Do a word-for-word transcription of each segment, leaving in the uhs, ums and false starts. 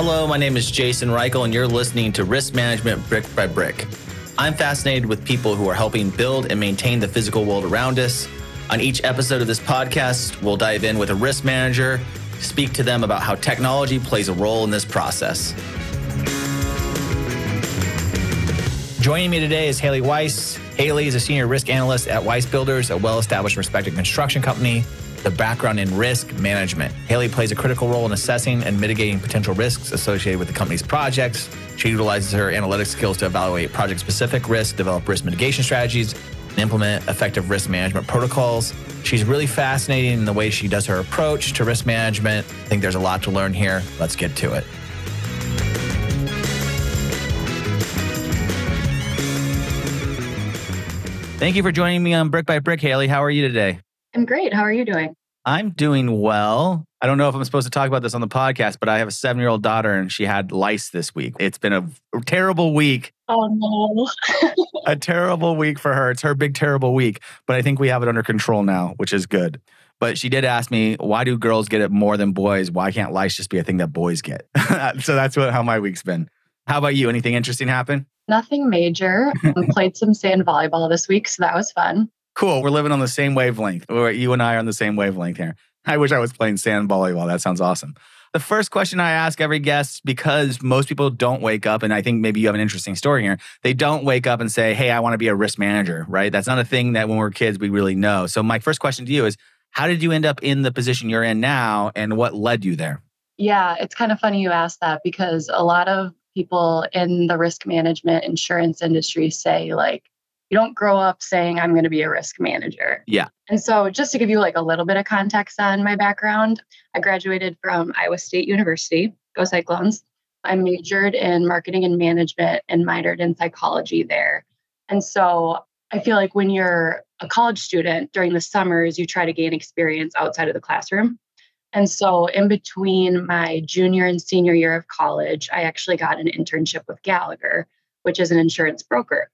Hello, my name is Jason Reichl, and you're listening to Risk Management Brick by Brick. I'm fascinated with people who are helping build and maintain the physical world around us. On each episode of this podcast, we'll dive in with a risk manager, speak to them about how technology plays a role in this process. Joining me today is Haley Weis. Haley is a senior risk analyst at Weis Builders, a well-established, respected construction company with a background in risk management. Haley plays a critical role in assessing and mitigating potential risks associated with the company's projects. She utilizes her analytic skills to evaluate project-specific risks, develop risk mitigation strategies, and implement effective risk management protocols. She's really fascinating in the way she does her approach to risk management. I think there's a lot to learn here. Let's get to it. Thank you for joining me on Brick by Brick, Haley. How are you today? I'm great. How are you doing? I'm doing well. I don't know if I'm supposed to talk about this on the podcast, but I have a seven-year-old daughter and she had lice this week. It's been a terrible week. Oh, no. A terrible week for her. It's her big, terrible week. But I think we have it under control now, which is good. But she did ask me, why do girls get it more than boys? Why can't lice just be a thing that boys get? So that's what, how my week's been. How about you? Anything interesting happen? Nothing major. We played some sand volleyball this week, so that was fun. Cool. We're living on the same wavelength. You and I are on the same wavelength here. I wish I was playing sand volleyball. That sounds awesome. The first question I ask every guest, because most people don't wake up, and I think maybe you have an interesting story here, they don't wake up and say, hey, I want to be a risk manager, right? That's not a thing that when we're kids, we really know. So my first question to you is, how did you end up in the position you're in now and what led you there? Yeah, it's kind of funny you asked that because a lot of people in the risk management insurance industry say, like, you don't grow up saying I'm going to be a risk manager. Yeah. And so just to give you like a little bit of context on my background, I graduated from Iowa State University. Go Cyclones. I majored in marketing and management and minored in psychology there. And so I feel like when you're a college student during the summers, you try to gain experience outside of the classroom. And so in between my junior and senior year of college, I actually got an internship with Gallagher, which is an insurance broker.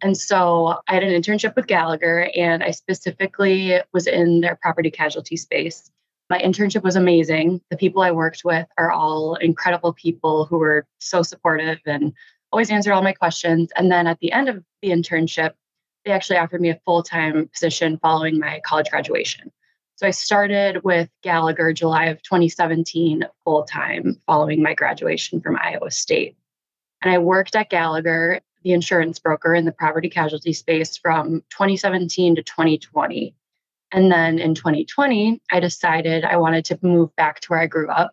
And so I had an internship with Gallagher and I specifically was in their property casualty space. My internship was amazing. The people I worked with are all incredible people who were so supportive and always answered all my questions. And then at the end of the internship, they actually offered me a full-time position following my college graduation. So I started with Gallagher July of twenty seventeen full-time following my graduation from Iowa State. And I worked at Gallagher, the insurance broker in the property casualty space from twenty seventeen to twenty twenty. And then in twenty twenty, I decided I wanted to move back to where I grew up,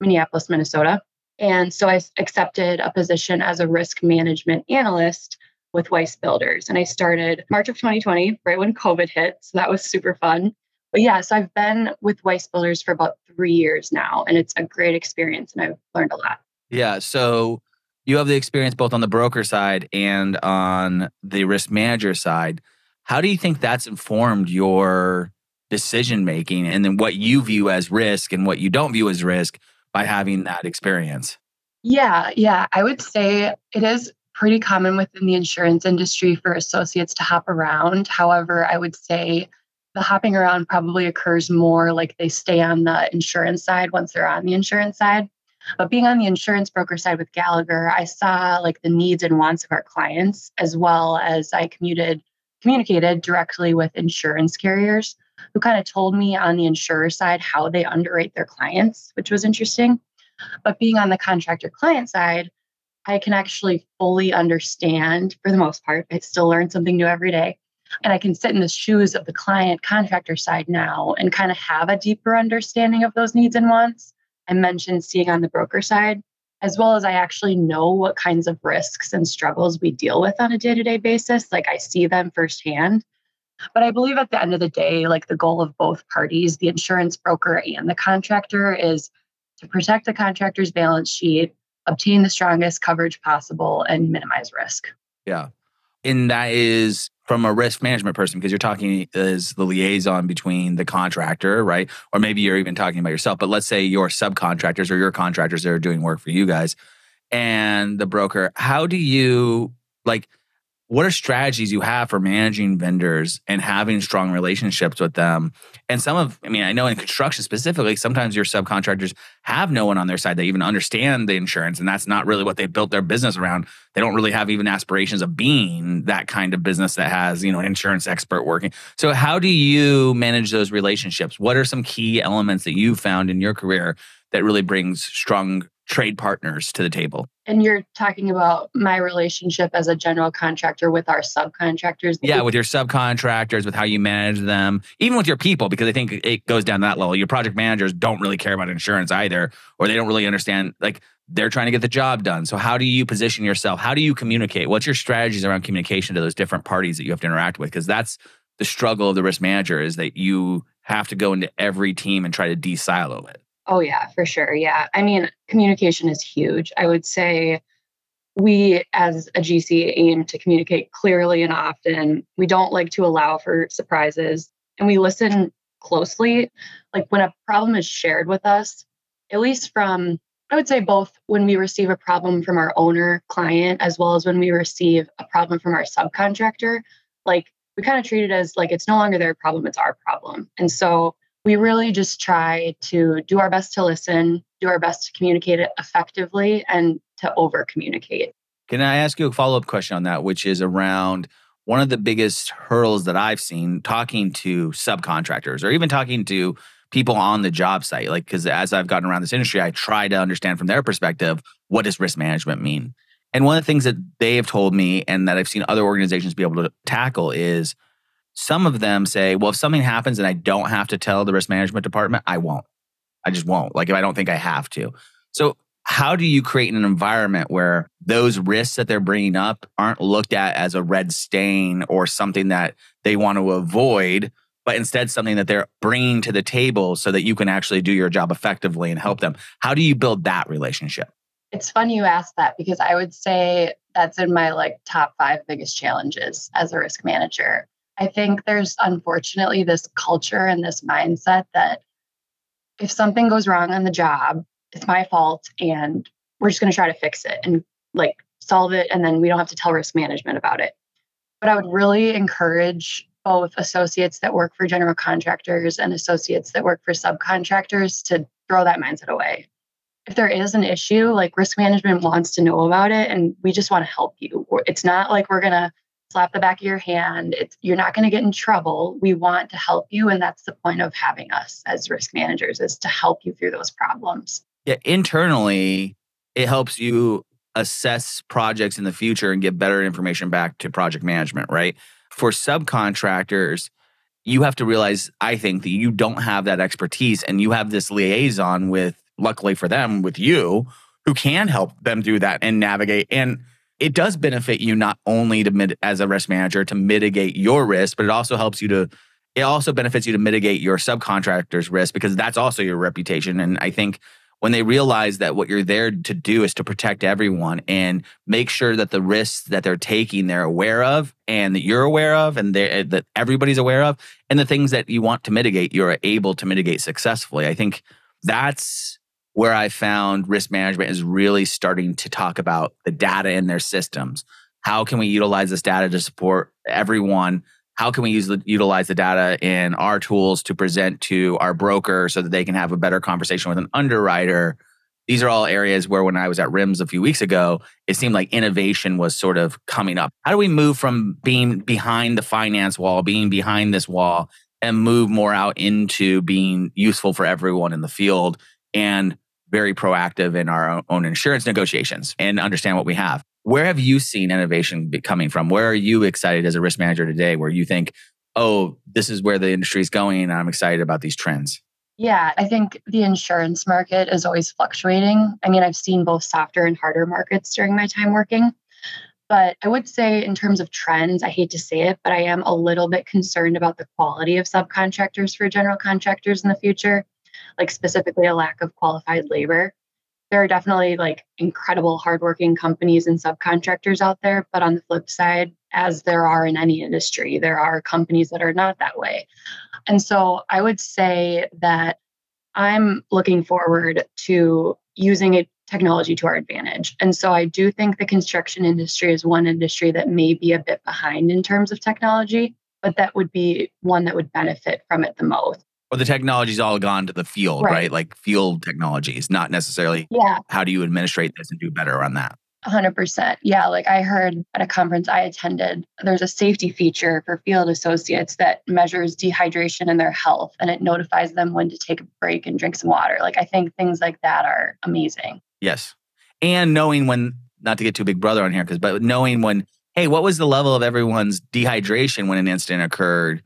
Minneapolis, Minnesota. And so I accepted a position as a risk management analyst with Weis Builders. And I started March of twenty twenty, right when COVID hit. So that was super fun. But yeah, so I've been with Weis Builders for about three years now, and it's a great experience, and I've learned a lot. Yeah, so you have the experience both on the broker side and on the risk manager side. How do you think that's informed your decision-making and then what you view as risk and what you don't view as risk by having that experience? Yeah, yeah. I would say it is pretty common within the insurance industry for associates to hop around. However, I would say the hopping around probably occurs more like they stay on the insurance side once they're on the insurance side. But being on the insurance broker side with Gallagher, I saw like the needs and wants of our clients, as well as I commuted, communicated directly with insurance carriers who kind of told me on the insurer side how they underwrite their clients, which was interesting. But being on the contractor client side, I can actually fully understand for the most part. I still learn something new every day. And I can sit in the shoes of the client contractor side now and kind of have a deeper understanding of those needs and wants. I mentioned seeing on the broker side, as well as I actually know what kinds of risks and struggles we deal with on a day-to-day basis. Like I see them firsthand. But I believe at the end of the day, like the goal of both parties, the insurance broker and the contractor, is to protect the contractor's balance sheet, obtain the strongest coverage possible, and minimize risk. Yeah. And that is from a risk management person, because you're talking as the liaison between the contractor, right? Or maybe you're even talking about yourself, but let's say your subcontractors or your contractors that are doing work for you guys and the broker. How do you, like, what are strategies you have for managing vendors and having strong relationships with them? And some of, I mean, I know in construction specifically, sometimes your subcontractors have no one on their side that even understand the insurance, and that's not really what they built their business around. They don't really have even aspirations of being that kind of business that has, you know, an insurance expert working. So how do you manage those relationships? What are some key elements that you found in your career that really brings strong trade partners to the table? And you're talking about my relationship as a general contractor with our subcontractors. Yeah, with your subcontractors, with how you manage them, even with your people, because I think it goes down that level. Your project managers don't really care about insurance either, or they don't really understand, like they're trying to get the job done. So how do you position yourself? How do you communicate? What's your strategies around communication to those different parties that you have to interact with? Because that's the struggle of the risk manager, is that you have to go into every team and try to de-silo it. Oh, yeah, for sure. Yeah. I mean, communication is huge. I would say we as a G C aim to communicate clearly and often. We don't like to allow for surprises, and we listen closely. Like when a problem is shared with us, at least from, I would say both when we receive a problem from our owner client, as well as when we receive a problem from our subcontractor, like we kind of treat it as like, it's no longer their problem, it's our problem. And so we really just try to do our best to listen, do our best to communicate it effectively, and to over-communicate. Can I ask you a follow-up question on that, which is around one of the biggest hurdles that I've seen talking to subcontractors or even talking to people on the job site? Like, because as I've gotten around this industry, I try to understand from their perspective, what does risk management mean? And one of the things that they have told me and that I've seen other organizations be able to tackle is, some of them say, well, if something happens and I don't have to tell the risk management department, I won't. I just won't. Like if I don't think I have to. So how do you create an environment where those risks that they're bringing up aren't looked at as a red stain or something that they want to avoid, but instead something that they're bringing to the table so that you can actually do your job effectively and help them? How do you build that relationship? It's funny you asked that, because I would say that's in my like top five biggest challenges as a risk manager. I think there's unfortunately this culture and this mindset that if something goes wrong on the job, it's my fault and we're just going to try to fix it and like solve it, and then we don't have to tell risk management about it. But I would really encourage both associates that work for general contractors and associates that work for subcontractors to throw that mindset away. If there is an issue, like risk management wants to know about it and we just want to help you. It's not like we're going to slap the back of your hand. It's, you're not going to get in trouble. We want to help you. And that's the point of having us as risk managers, is to help you through those problems. Yeah. Internally, it helps you assess projects in the future and get better information back to project management, right? For subcontractors, you have to realize, I think, that you don't have that expertise, and you have this liaison with, luckily for them, with you, who can help them do that and navigate. And it does benefit you not only to mid, as a risk manager to mitigate your risk, but it also helps you to, it also benefits you to mitigate your subcontractor's risk, because that's also your reputation. And I think when they realize that what you're there to do is to protect everyone and make sure that the risks that they're taking, they're aware of, and that you're aware of, and that everybody's aware of, and the things that you want to mitigate, you're able to mitigate successfully. I think that's where I found risk management is really starting to talk about the data in their systems. How can we utilize this data to support everyone? How can we use the, utilize the data in our tools to present to our broker so that they can have a better conversation with an underwriter? These are all areas where, when I was at RIMS a few weeks ago, it seemed like innovation was sort of coming up. How do we move from being behind the finance wall, being behind this wall, and move more out into being useful for everyone in the field and very proactive in our own insurance negotiations and understand what we have? Where have you seen innovation coming from? Where are you excited as a risk manager today, where you think, oh, this is where the industry is going and I'm excited about these trends? Yeah, I think the insurance market is always fluctuating. I mean, I've seen both softer and harder markets during my time working. But I would say in terms of trends, I hate to say it, but I am a little bit concerned about the quality of subcontractors for general contractors in the future. Like specifically a lack of qualified labor. There are definitely like incredible hardworking companies and subcontractors out there. But on the flip side, as there are in any industry, there are companies that are not that way. And so I would say that I'm looking forward to using a technology to our advantage. And so I do think the construction industry is one industry that may be a bit behind in terms of technology, but that would be one that would benefit from it the most. Or the technology's all gone to the field, right? right? Like field technologies, not necessarily yeah. how do you administrate this and do better on that? one hundred percent. Yeah. Like I heard at a conference I attended, there's a safety feature for field associates that measures dehydration and their health, and it notifies them when to take a break and drink some water. Like I think things like that are amazing. Yes. And knowing when, not to get too big brother on here, because but knowing when, hey, what was the level of everyone's dehydration when an incident occurred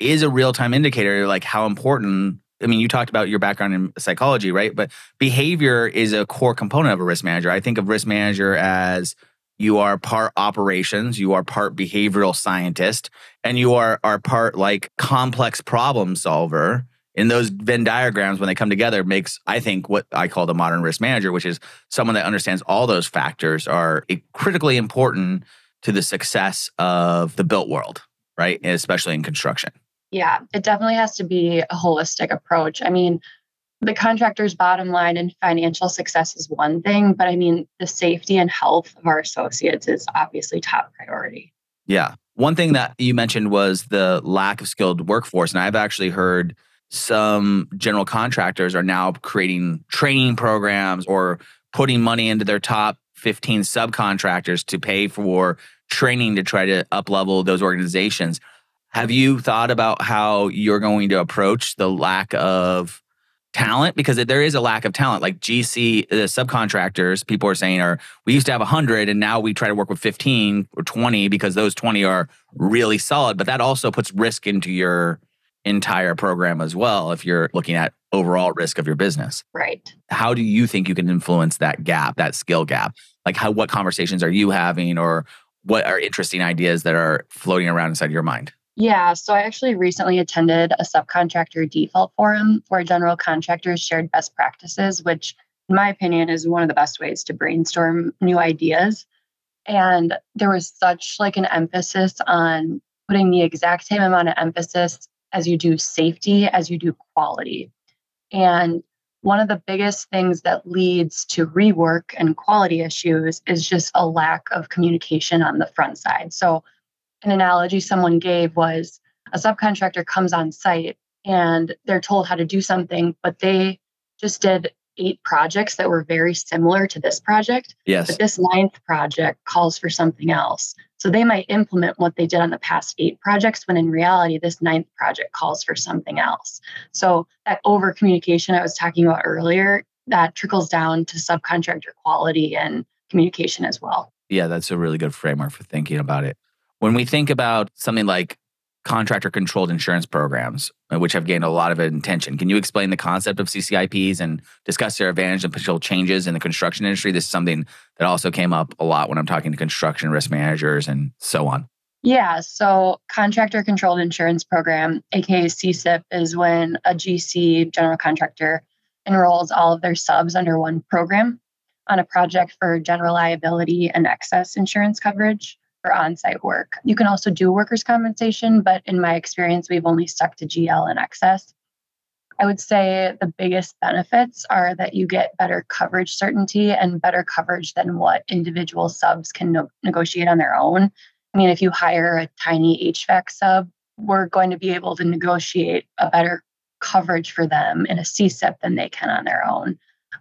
is a real-time indicator, like how important. I mean, you talked about your background in psychology, right? But behavior is a core component of a risk manager. I think of risk manager as you are part operations, you are part behavioral scientist, and you are, are part like complex problem solver. And those Venn diagrams, when they come together, makes, I think, what I call the modern risk manager, which is someone that understands all those factors are critically important to the success of the built world, right? And especially in construction. Yeah, it definitely has to be a holistic approach. I mean, the contractor's bottom line and financial success is one thing, but I mean, the safety and health of our associates is obviously top priority. Yeah. One thing that you mentioned was the lack of skilled workforce. And I've actually heard some general contractors are now creating training programs or putting money into their top fifteen subcontractors to pay for training to try to uplevel those organizations. Have you thought about how you're going to approach the lack of talent? Because there is a lack of talent. Like G C, the subcontractors, people are saying, are we used to have one hundred and now we try to work with fifteen or twenty because those twenty are really solid. But that also puts risk into your entire program as well if you're looking at overall risk of your business. Right. How do you think you can influence that gap, that skill gap? Like how, what conversations are you having, or what are interesting ideas that are floating around inside your mind? Yeah, so I actually recently attended a subcontractor default forum where general contractors shared best practices, which in my opinion is one of the best ways to brainstorm new ideas. And there was such like an emphasis on putting the exact same amount of emphasis as you do safety, as you do quality. And one of the biggest things that leads to rework and quality issues is just a lack of communication on the front side. So an analogy someone gave was a subcontractor comes on site and they're told how to do something, but they just did eight projects that were very similar to this project. Yes. But this ninth project calls for something else. So they might implement what they did on the past eight projects when in reality, this ninth project calls for something else. So that over communication I was talking about earlier, that trickles down to subcontractor quality and communication as well. Yeah, that's a really good framework for thinking about it. When we think about something like contractor-controlled insurance programs, which have gained a lot of attention, can you explain the concept of C C I Ps and discuss their advantage and potential changes in the construction industry? This is something that also came up a lot when I'm talking to construction risk managers and so on. Yeah, so contractor-controlled insurance program, aka C C I P, is when a G C, general contractor, enrolls all of their subs under one program on a project for general liability and excess insurance coverage for on-site work. You can also do workers' compensation, but in my experience, we've only stuck to G L and excess. I would say the biggest benefits are that you get better coverage certainty and better coverage than what individual subs can no- negotiate on their own. I mean, if you hire a tiny H V A C sub, we're going to be able to negotiate a better coverage for them in a C C I P than they can on their own.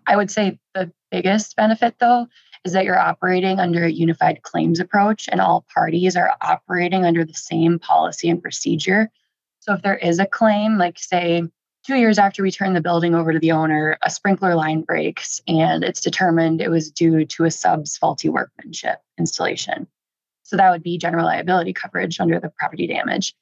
I would say the biggest benefit, though, is that you're operating under a unified claims approach and all parties are operating under the same policy and procedure. So if there is a claim, like say two years after we turn the building over to the owner, a sprinkler line breaks and it's determined it was due to a sub's faulty workmanship installation. So that would be general liability coverage under the property damage.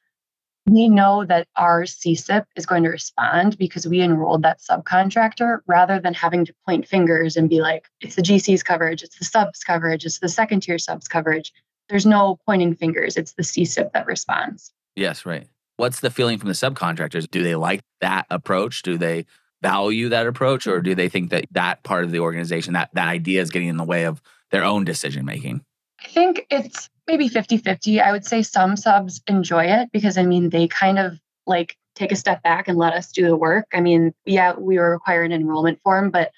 We know that our C C I P is going to respond because we enrolled that subcontractor rather than having to point fingers and be like, it's the G C's coverage, it's the sub's coverage, it's the second tier sub's coverage. There's no pointing fingers. It's the C C I P that responds. Yes, right. What's the feeling from the subcontractors? Do they like that approach? Do they value that approach? Or do they think that that part of the organization, that, that idea is getting in the way of their own decision making? I think it's maybe fifty-fifty. I would say some subs enjoy it because, I mean, they kind of like take a step back and let us do the work. I mean, yeah, we were required an enrollment form, but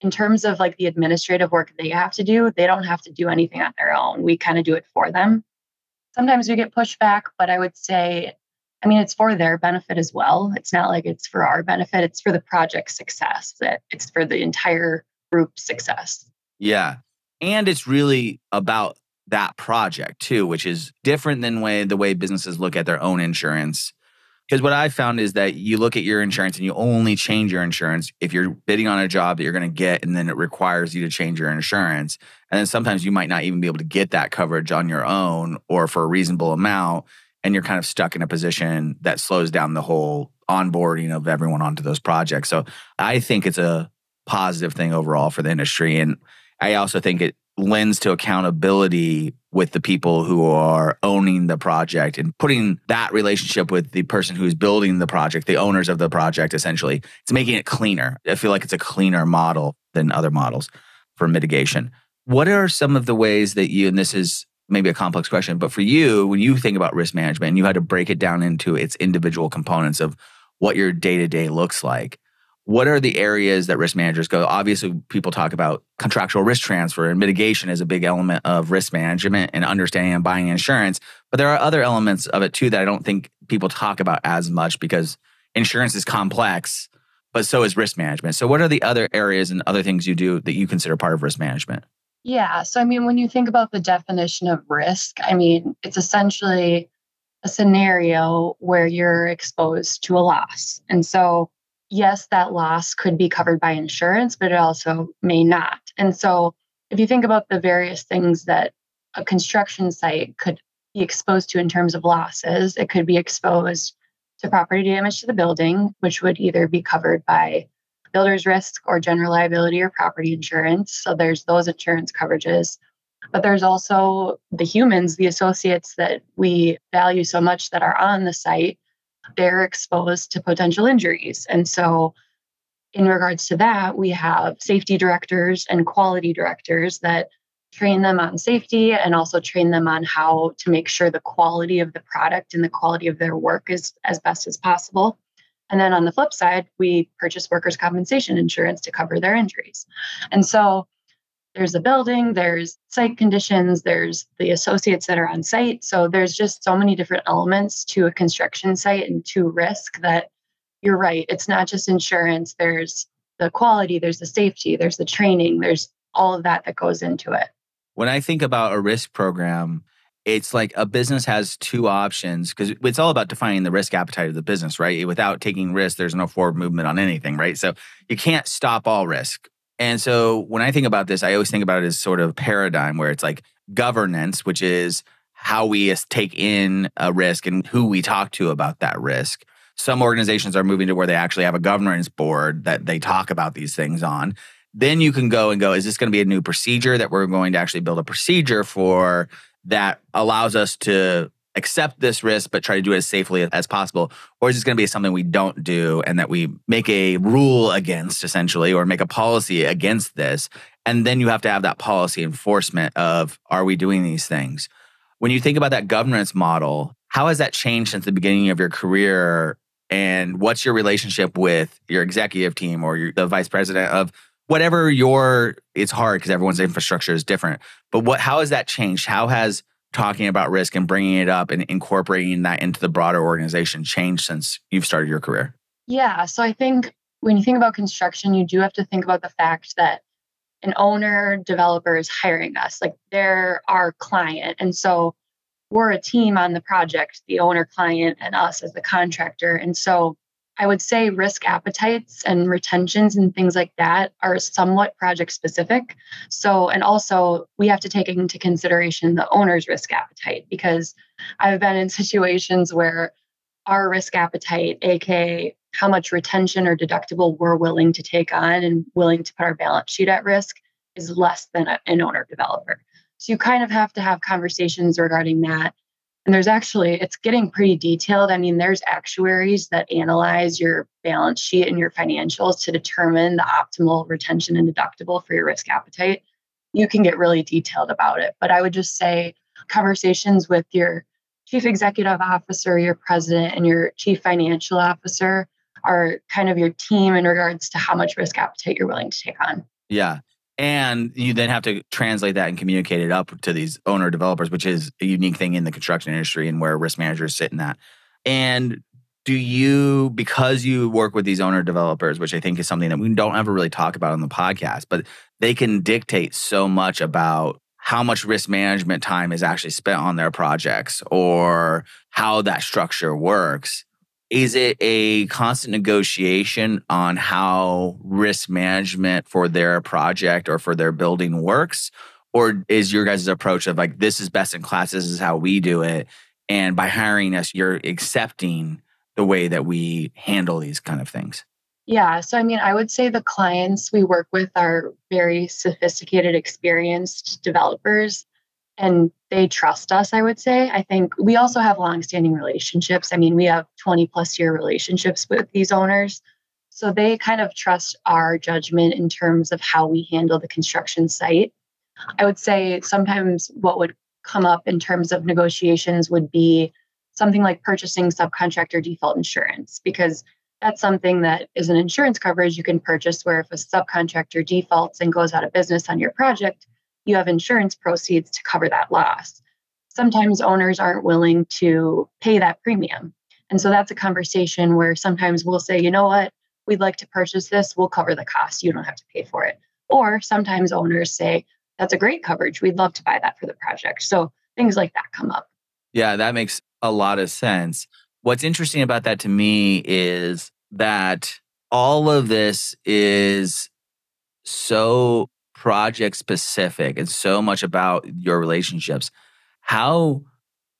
in terms of like the administrative work they have to do, they don't have to do anything on their own. We kind of do it for them. Sometimes we get pushback, but I would say, I mean, it's for their benefit as well. It's not like it's for our benefit. It's for the project's success. It's for the entire group's success. Yeah. And it's really about that project too, which is different than way the way businesses look at their own insurance. Because what I found is that you look at your insurance and you only change your insurance if you're bidding on a job that you're going to get, and then it requires you to change your insurance. And then sometimes you might not even be able to get that coverage on your own or for a reasonable amount. And you're kind of stuck in a position that slows down the whole onboarding of everyone onto those projects. So I think it's a positive thing overall for the industry. And I also think it lends to accountability with the people who are owning the project and putting that relationship with the person who's building the project, the owners of the project, essentially. It's making it cleaner. I feel like it's a cleaner model than other models for mitigation. What are some of the ways that you, and this is maybe a complex question, but for you, when you think about risk management and you had to break it down into its individual components of what your day-to-day looks like, what are the areas that risk managers go? Obviously, people talk about contractual risk transfer and mitigation is a big element of risk management and understanding and buying insurance. But there are other elements of it too that I don't think people talk about as much because insurance is complex, but so is risk management. So what are the other areas and other things you do that you consider part of risk management? Yeah. So, I mean, when you think about the definition of risk, I mean, it's essentially a scenario where you're exposed to a loss. And so, yes, that loss could be covered by insurance, but it also may not. And so if you think about the various things that a construction site could be exposed to in terms of losses, it could be exposed to property damage to the building, which would either be covered by builder's risk or general liability or property insurance. So there's those insurance coverages. But there's also the humans, the associates that we value so much that are on the site. They're exposed to potential injuries. And so in regards to that, we have safety directors and quality directors that train them on safety and also train them on how to make sure the quality of the product and the quality of their work is as best as possible. And then on the flip side, we purchase workers' compensation insurance to cover their injuries. And so there's the building, there's site conditions, there's the associates that are on site. So there's just so many different elements to a construction site and to risk that you're right. It's not just insurance. There's the quality, there's the safety, there's the training, there's all of that that goes into it. When I think about a risk program, it's like a business has two options because it's all about defining the risk appetite of the business, right? Without taking risk, there's no forward movement on anything, right? So you can't stop all risk. And so when I think about this, I always think about it as sort of paradigm where it's like governance, which is how we take in a risk and who we talk to about that risk. Some organizations are moving to where they actually have a governance board that they talk about these things on. Then you can go and go, is this going to be a new procedure that we're going to actually build a procedure for that allows us to accept this risk, but try to do it as safely as possible? Or is this going to be something we don't do and that we make a rule against, essentially, or make a policy against this? And then you have to have that policy enforcement of, are we doing these things? When you think about that governance model, how has that changed since the beginning of your career? And what's your relationship with your executive team or your, the vice president of whatever your, it's hard because everyone's infrastructure is different. But what? How has that changed? How has talking about risk and bringing it up and incorporating that into the broader organization changed since you've started your career? Yeah. So I think when you think about construction, you do have to think about the fact that an owner developer is hiring us. Like they're our client. And so we're a team on the project, the owner client and us as the contractor. And so I would say risk appetites and retentions and things like that are somewhat project specific. So, and also we have to take into consideration the owner's risk appetite, because I've been in situations where our risk appetite, aka how much retention or deductible we're willing to take on and willing to put our balance sheet at risk, is less than a, an owner developer. So you kind of have to have conversations regarding that. And there's actually, it's getting pretty detailed. I mean, there's actuaries that analyze your balance sheet and your financials to determine the optimal retention and deductible for your risk appetite. You can get really detailed about it. But I would just say conversations with your chief executive officer, your president, and your chief financial officer are kind of your team in regards to how much risk appetite you're willing to take on. Yeah. And you then have to translate that and communicate it up to these owner developers, which is a unique thing in the construction industry and where risk managers sit in that. And do you, because you work with these owner developers, which I think is something that we don't ever really talk about on the podcast, but they can dictate so much about how much risk management time is actually spent on their projects or how that structure works. Is it a constant negotiation on how risk management for their project or for their building works? Or is your guys' approach of like, this is best in class, this is how we do it, and by hiring us, you're accepting the way that we handle these kind of things? Yeah. So, I mean, I would say the clients we work with are very sophisticated, experienced developers, and they trust us, I would say. I think we also have longstanding relationships. I mean, we have twenty plus year relationships with these owners. So they kind of trust our judgment in terms of how we handle the construction site. I would say sometimes what would come up in terms of negotiations would be something like purchasing subcontractor default insurance, because that's something that is an insurance coverage you can purchase where if a subcontractor defaults and goes out of business on your project, you have insurance proceeds to cover that loss. Sometimes owners aren't willing to pay that premium. And so that's a conversation where sometimes we'll say, you know what, we'd like to purchase this. We'll cover the cost. You don't have to pay for it. Or sometimes owners say, that's a great coverage. We'd love to buy that for the project. So things like that come up. Yeah, that makes a lot of sense. What's interesting about that to me is that all of this is so project specific and so much about your relationships. How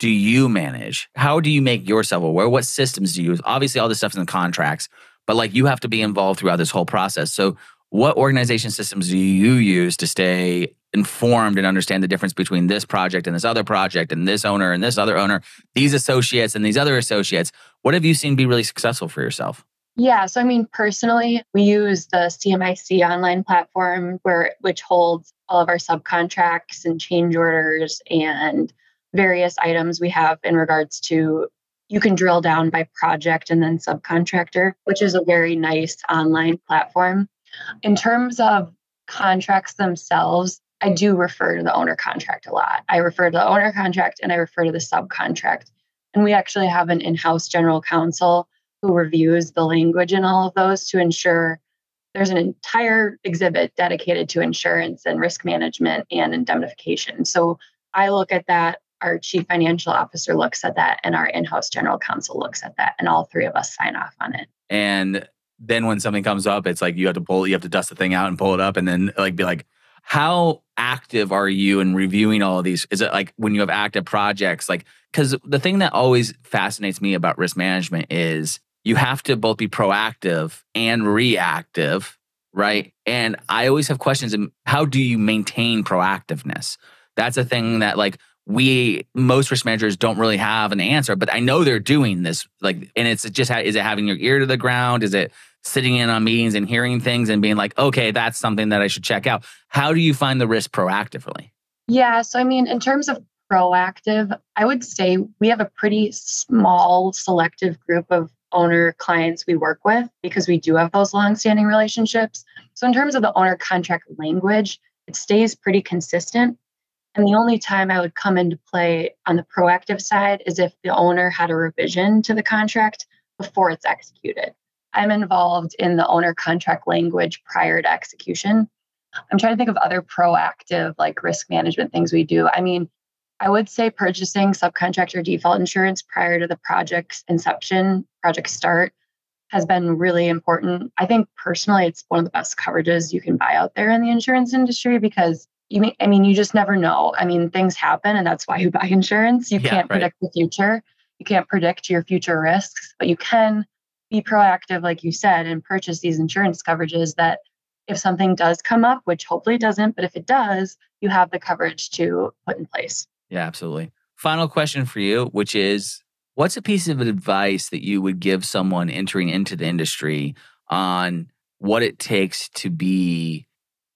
do you manage? How do you make yourself aware? What systems do you use? Obviously, all this stuff's in the contracts, but like you have to be involved throughout this whole process. So what organization systems do you use to stay informed and understand the difference between this project and this other project and this owner and this other owner, these associates and these other associates? What have you seen be really successful for yourself? Yeah. So, I mean, personally, we use the C M I C online platform where which holds all of our subcontracts and change orders and various items we have in regards to, you can drill down by project and then subcontractor, which is a very nice online platform. In terms of contracts themselves, I do refer to the owner contract a lot. I refer to the owner contract and I refer to the subcontract. And we actually have an in-house general counsel who reviews the language in all of those to ensure there's an entire exhibit dedicated to insurance and risk management and indemnification. So I look at that, our chief financial officer looks at that, and our in-house general counsel looks at that, and all three of us sign off on it. And then when something comes up, it's like you have to pull, you have to dust the thing out and pull it up and then like be like, how active are you in reviewing all of these? Is it like when you have active projects? Like, because the thing that always fascinates me about risk management is you have to both be proactive and reactive, right? And I always have questions. And how do you maintain proactiveness? That's a thing that like we, most risk managers don't really have an answer, but I know they're doing this. Like, and it's just, is it having your ear to the ground? Is it sitting in on meetings and hearing things and being like, okay, that's something that I should check out? How do you find the risk proactively? Yeah. So, I mean, in terms of proactive, I would say we have a pretty small selective group of owner clients we work with because we do have those longstanding relationships. So in terms of the owner contract language, it stays pretty consistent. And the only time I would come into play on the proactive side is if the owner had a revision to the contract before it's executed. I'm involved in the owner contract language prior to execution. I'm trying to think of other proactive like risk management things we do. I mean, I would say purchasing subcontractor default insurance prior to the project's inception, project start, has been really important. I think personally, it's one of the best coverages you can buy out there in the insurance industry because you mean, I mean, you just never know. I mean, things happen and that's why you buy insurance. You yeah, can't right. predict the future. You can't predict your future risks, but you can be proactive, like you said, and purchase these insurance coverages that if something does come up, which hopefully doesn't, but if it does, you have the coverage to put in place. Yeah, absolutely. Final question for you, which is, what's a piece of advice that you would give someone entering into the industry on what it takes to be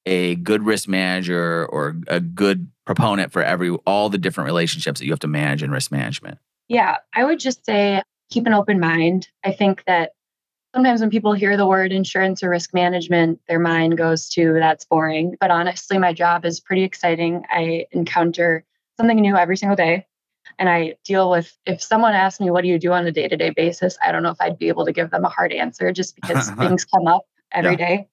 a good risk manager or a good proponent for every all the different relationships that you have to manage in risk management? Yeah, I would just say keep an open mind. I think that Sometimes when people hear the word insurance or risk management, their mind goes to that's boring. But honestly, my job is pretty exciting. I encounter something new every single day. And I deal with, if someone asks me, what do you do on a day-to-day basis? I don't know if I'd be able to give them a hard answer just because things come up every yeah. day.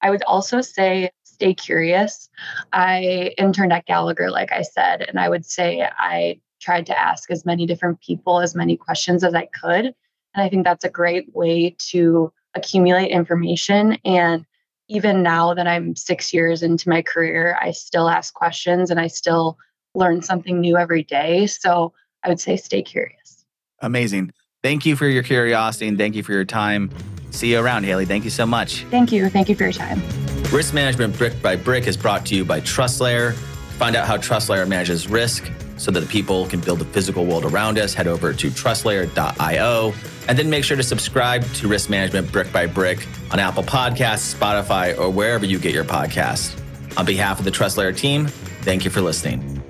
I would also say, stay curious. I interned at Gallagher, like I said, and I would say I tried to ask as many different people, as many questions as I could. And I think that's a great way to accumulate information. And even now that I'm six years into my career, I still ask questions and I still learn something new every day. So I would say stay curious. Amazing. Thank you for your curiosity and thank you for your time. See you around, Haley. Thank you so much. Thank you. Thank you for your time. Risk Management Brick by Brick is brought to you by TrustLayer. Find out how TrustLayer manages risk so that the people can build the physical world around us. Head over to trust layer dot io and then make sure to subscribe to Risk Management Brick by Brick on Apple Podcasts, Spotify, or wherever you get your podcasts. On behalf of the TrustLayer team, thank you for listening.